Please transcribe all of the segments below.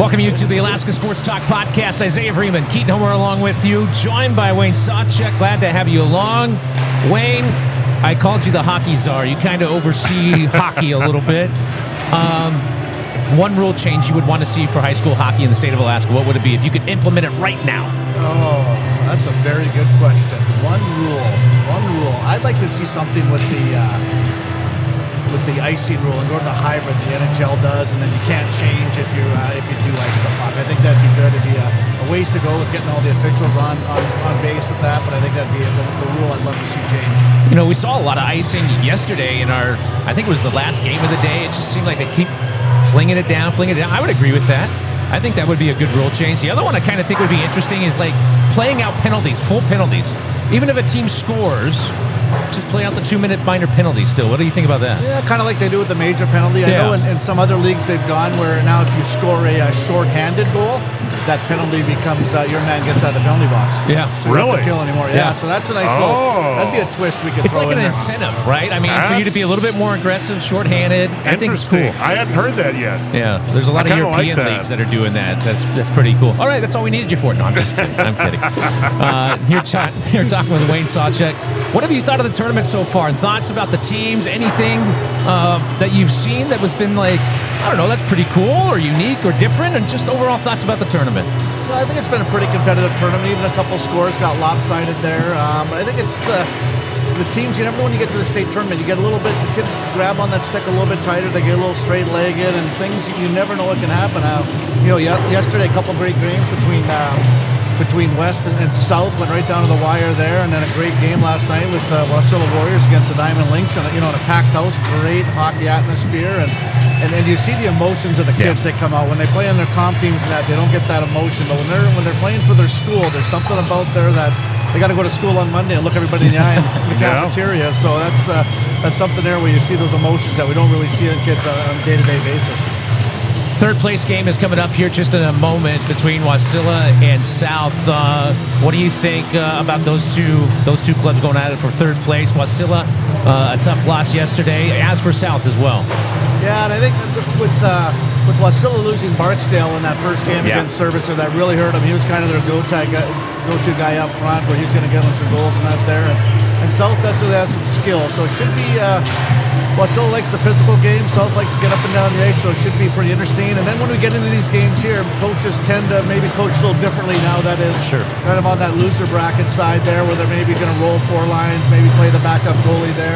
Welcome you to the Alaska Sports Talk Podcast. Isaiah Freeman, Keaton Homer along with you, joined by Wayne Sawchuk. Glad to have you along. Wayne, I called you the hockey czar. You kind of oversee hockey a little bit. One rule change you would want to see for high school hockey in the state of Alaska, what would it be if you could implement it right now? Oh, that's a very good question. One rule. I'd like to see something with the icing rule and go to the hybrid the NHL does, and then you can't change if you do ice the puck. I think that'd be good. It'd be a ways to go with getting all the officials on base with that, but I think that'd be the rule I'd love to see change. You know, we saw a lot of icing yesterday in our, I think it was the last game of the day. It just seemed like they keep flinging it down. I would agree with that. I think that would be a good rule change. The other one I kind of think would be interesting is like playing out penalties, full penalties. Even if a team scores, just play out the 2-minute minor penalty still. What do you think about that? Yeah, kind of like they do with the major penalty. I know in some other leagues they've gone where now if you score a shorthanded goal, that penalty becomes your man gets out of the penalty box. Yeah, so really? Not kill anymore. Yeah, so that's a nice little. That'd be a twist we could. It's throw like in an there. Incentive, right? I mean, that's for you to be a little bit more aggressive, shorthanded. I think it's cool. I hadn't heard that yet. Yeah, there's a lot of European leagues that are doing that. That's pretty cool. All right, that's all we needed you for. No, I'm just kidding. I'm kidding. Here talking with Wayne Sawchuk. What have you thought of the tournament so far? Thoughts about the teams? Anything that you've seen that has been like, I don't know, that's pretty cool or unique or different? And just overall thoughts about the tournament. Well, I think it's been a pretty competitive tournament. Even a couple scores got lopsided there. I think it's the teams, you never know when you get to the state tournament, you get a little bit, the kids grab on that stick a little bit tighter, they get a little straight-legged and things, you never know what can happen. Yesterday, a couple great games between West and South, went right down to the wire there, and then a great game last night with Wasilla Warriors against the Diamond Lynx, and in a packed house, great hockey atmosphere, and you see the emotions of the kids that come out when they play on their comp teams and that they don't get that emotion, but when they're playing for their school, there's something about there that they got to go to school on Monday and look everybody in the eye in the cafeteria. So that's something there where you see those emotions that we don't really see in kids on a day-to-day basis. Third place game is coming up here just in a moment between Wasilla and South. What do you think about those two clubs going at it for third place? Wasilla, a tough loss yesterday, as for South as well. Yeah, and I think with Wasilla losing Barksdale in that first game against Servicer, that really hurt him. He was kind of their go-to guy up front, where he's going to get him some goals and that there. And South definitely has some skill, so it should be... Wasilla likes the physical game. South likes to get up and down the ice, so it should be pretty interesting. And then when we get into these games here, coaches tend to maybe coach a little differently now. That is kind of on that loser bracket side there, where they're maybe going to roll four lines, maybe play the backup goalie there.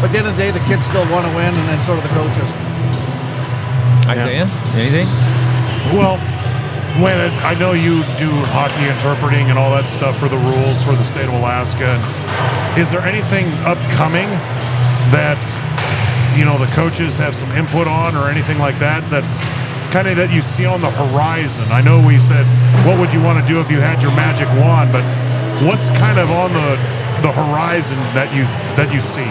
But at the end of the day, the kids still want to win, and then sort of the coaches. Isaiah, anything? Well, when I know you do hockey interpreting and all that stuff for the rules for the state of Alaska. Is there anything upcoming that, you know, the coaches have some input on or anything like that, that's kind of that you see on the horizon? I know we said, what would you want to do if you had your magic wand, but what's kind of on the horizon that you see?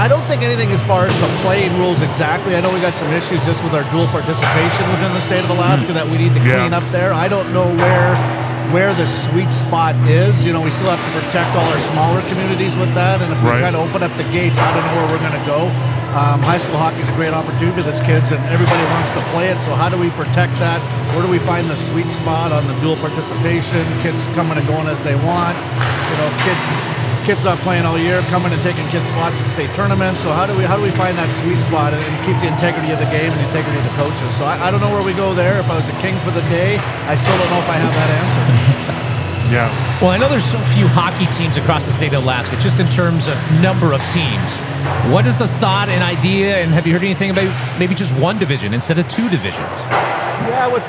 I don't think anything as far as the playing rules exactly. I know we got some issues just with our dual participation within the state of Alaska that we need to clean up there. I don't know where the sweet spot is. You know, we still have to protect all our smaller communities with that, and if we kind of open up the gates, I don't know where we're going to go. High school hockey is a great opportunity for these kids, and everybody wants to play it, so how do we protect that? Where do we find the sweet spot on the dual participation, kids coming and going as they want, you know, kids not playing all year, coming and taking kids' spots at state tournaments? So how do we find that sweet spot and keep the integrity of the game and the integrity of the coaches? So I don't know where we go there. If I was a king for the day, I still don't know if I have that answer. Well, I know there's so few hockey teams across the state of Alaska, just in terms of number of teams. What is the thought and idea, and have you heard anything about maybe just one division instead of two divisions? Yeah, with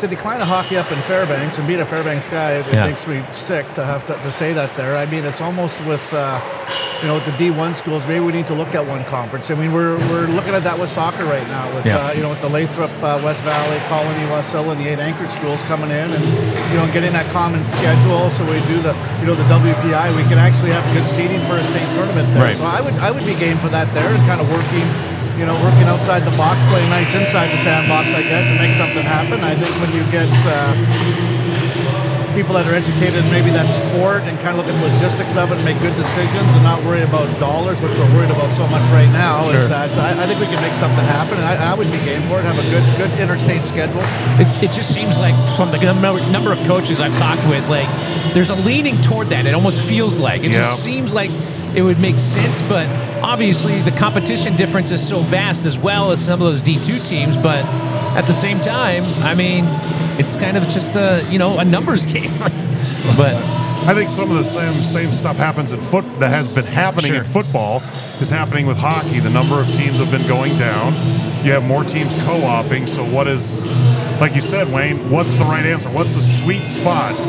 the decline of hockey up in Fairbanks, and being a Fairbanks guy, it makes me sick to have to say that there. I mean, it's almost with the D1 schools, maybe we need to look at one conference. I mean, we're looking at that with soccer right now, with the Lathrop, West Valley, Colony, Wasilla, and the 8 anchored schools coming in, and getting that common schedule. So we do the WPI. We can actually have good seating for a state tournament there. Right. So I would be game for that there, and kind of working outside the box, playing nice inside the sandbox, I guess, and make something happen. I think when you get people that are educated in maybe that sport and kind of look at the logistics of it and make good decisions and not worry about dollars, which we're worried about so much right now, sure. Is that I think we can make something happen, and I would be game for it, have a good interstate schedule. It just seems like from the number of coaches I've talked with, like there's a leaning toward that. It almost feels like. It just seems like it would make sense, but obviously the competition difference is so vast as well as some of those D2 teams, but at the same time, I mean, it's kind of just a numbers game. But I think some of the same stuff happens in that has been happening in football is happening with hockey. The number of teams have been going down. You have more teams co-oping. So what is, like you said, Wayne, what's the right answer? What's the sweet spot?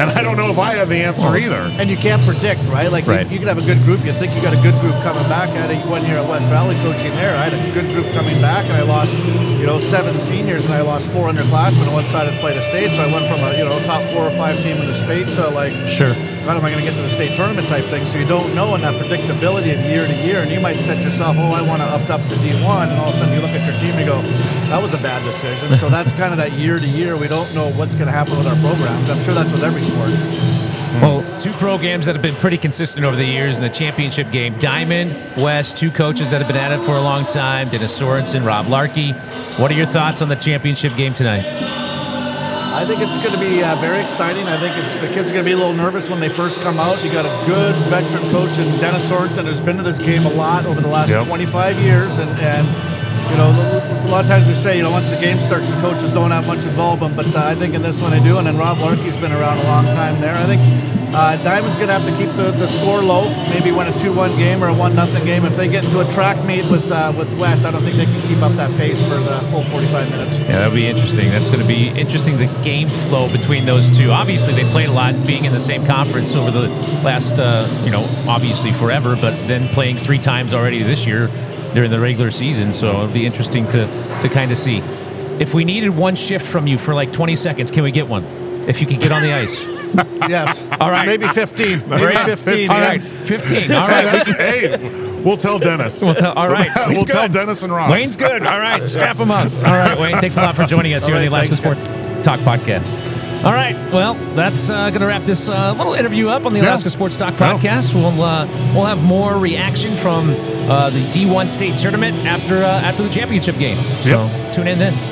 And I don't know if I have the answer either. And you can't predict, right? Like right. You can have a good group. You think you got a good group coming back. I had a 1 year at West Valley coaching there. I had a good group coming back, and I lost, 7 seniors, and I lost 4 underclassmen on one side and played a state. So I went from a top 4 or 5 team in the state to how am I going to get to the state tournament type thing? So you don't know, in that predictability of year to year, and you might set yourself, I want to up to D1, and all of a sudden you look at your team and go, that was a bad decision. So that's kind of that year to year. We don't know what's going to happen with our programs. I'm sure that's with every sport. Well, 2 programs that have been pretty consistent over the years in the championship game. Diamond West, 2 coaches that have been at it for a long time, Dennis Sorensen, Rob Larkey. What are your thoughts on the championship game tonight? I think it's going to be very exciting. I think the kids are going to be a little nervous when they first come out. You got a good veteran coach in Dennis Sorensen who's been to this game a lot over the last 25 years, and a lot of times we say, once the game starts, the coaches don't have much involvement, but I think in this one they do. And then Rob Larkey's been around a long time there. I think Diamond's going to have to keep the score low, maybe win a 2-1 game or a 1-0 game. If they get into a track meet with West, I don't think they can keep up that pace for the full 45 minutes. Yeah, that'll be interesting. That's going to be interesting, the game flow between those two. Obviously, they played a lot being in the same conference over the last, obviously forever, but then playing 3 times already this year during the regular season, so it'll be interesting to kind of see. If we needed one shift from you for like 20 seconds, can we get one? If you can get on the ice. Yes. All right. Maybe 15. Maybe 15. All right. 15. All right. Hey, we'll tell Dennis. All right. We'll tell Dennis and Rob. Wayne's good. All right. Strap him up. All right, Wayne. Thanks a lot for joining us on the Alaska Sports Talk podcast. All right. Well, that's going to wrap this little interview up on the Alaska Sports Talk podcast. We'll have more reaction from the D1 state tournament after the championship game. So tune in then.